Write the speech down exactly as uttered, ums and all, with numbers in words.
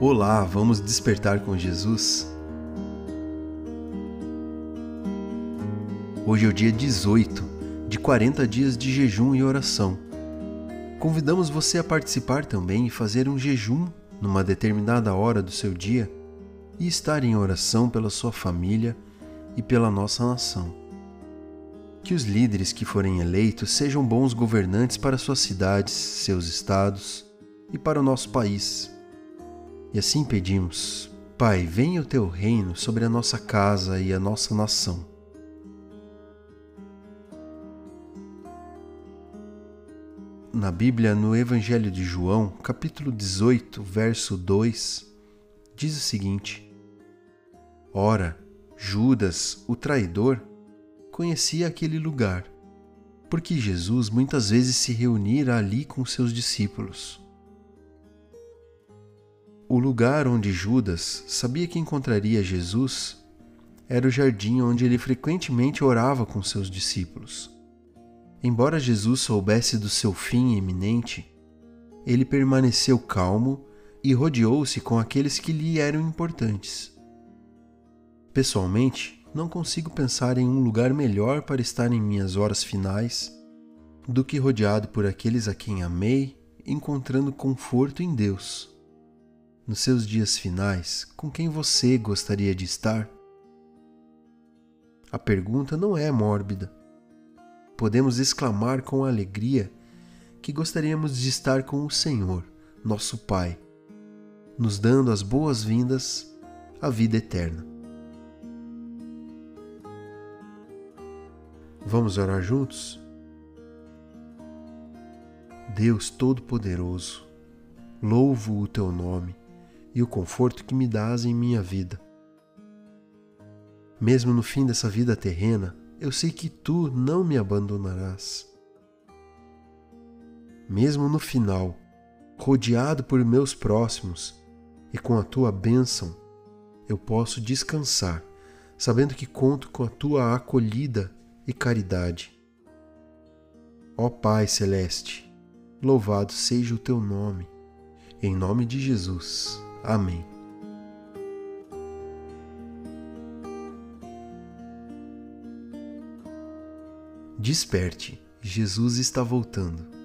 Olá, vamos despertar com Jesus? Hoje é o dia dezoito de quarenta dias de jejum e oração. Convidamos você a participar também e fazer um jejum numa determinada hora do seu dia e estar em oração pela sua família e pela nossa nação. Que os líderes que forem eleitos sejam bons governantes para suas cidades, seus estados e para o nosso país. E assim pedimos: Pai, venha o teu reino sobre a nossa casa e a nossa nação. Na Bíblia, no Evangelho de João, capítulo dezoito, verso dois, diz o seguinte: Ora, Judas, o traidor, conhecia aquele lugar, porque Jesus muitas vezes se reunira ali com seus discípulos. O lugar onde Judas sabia que encontraria Jesus era o jardim onde ele frequentemente orava com seus discípulos. Embora Jesus soubesse do seu fim iminente, ele permaneceu calmo e rodeou-se com aqueles que lhe eram importantes. Pessoalmente, não consigo pensar em um lugar melhor para estar em minhas horas finais do que rodeado por aqueles a quem amei, encontrando conforto em Deus. Nos seus dias finais, com quem você gostaria de estar? A pergunta não é mórbida. Podemos exclamar com alegria que gostaríamos de estar com o Senhor, nosso Pai, nos dando as boas-vindas à vida eterna. Vamos orar juntos? Deus Todo-Poderoso, louvo o teu nome e o conforto que me dás em minha vida. Mesmo no fim dessa vida terrena, eu sei que tu não me abandonarás. Mesmo no final, rodeado por meus próximos e com a tua bênção, eu posso descansar, sabendo que conto com a tua acolhida e caridade. Ó Pai Celeste, louvado seja o teu nome. Em nome de Jesus. Amém. Desperte, Jesus está voltando.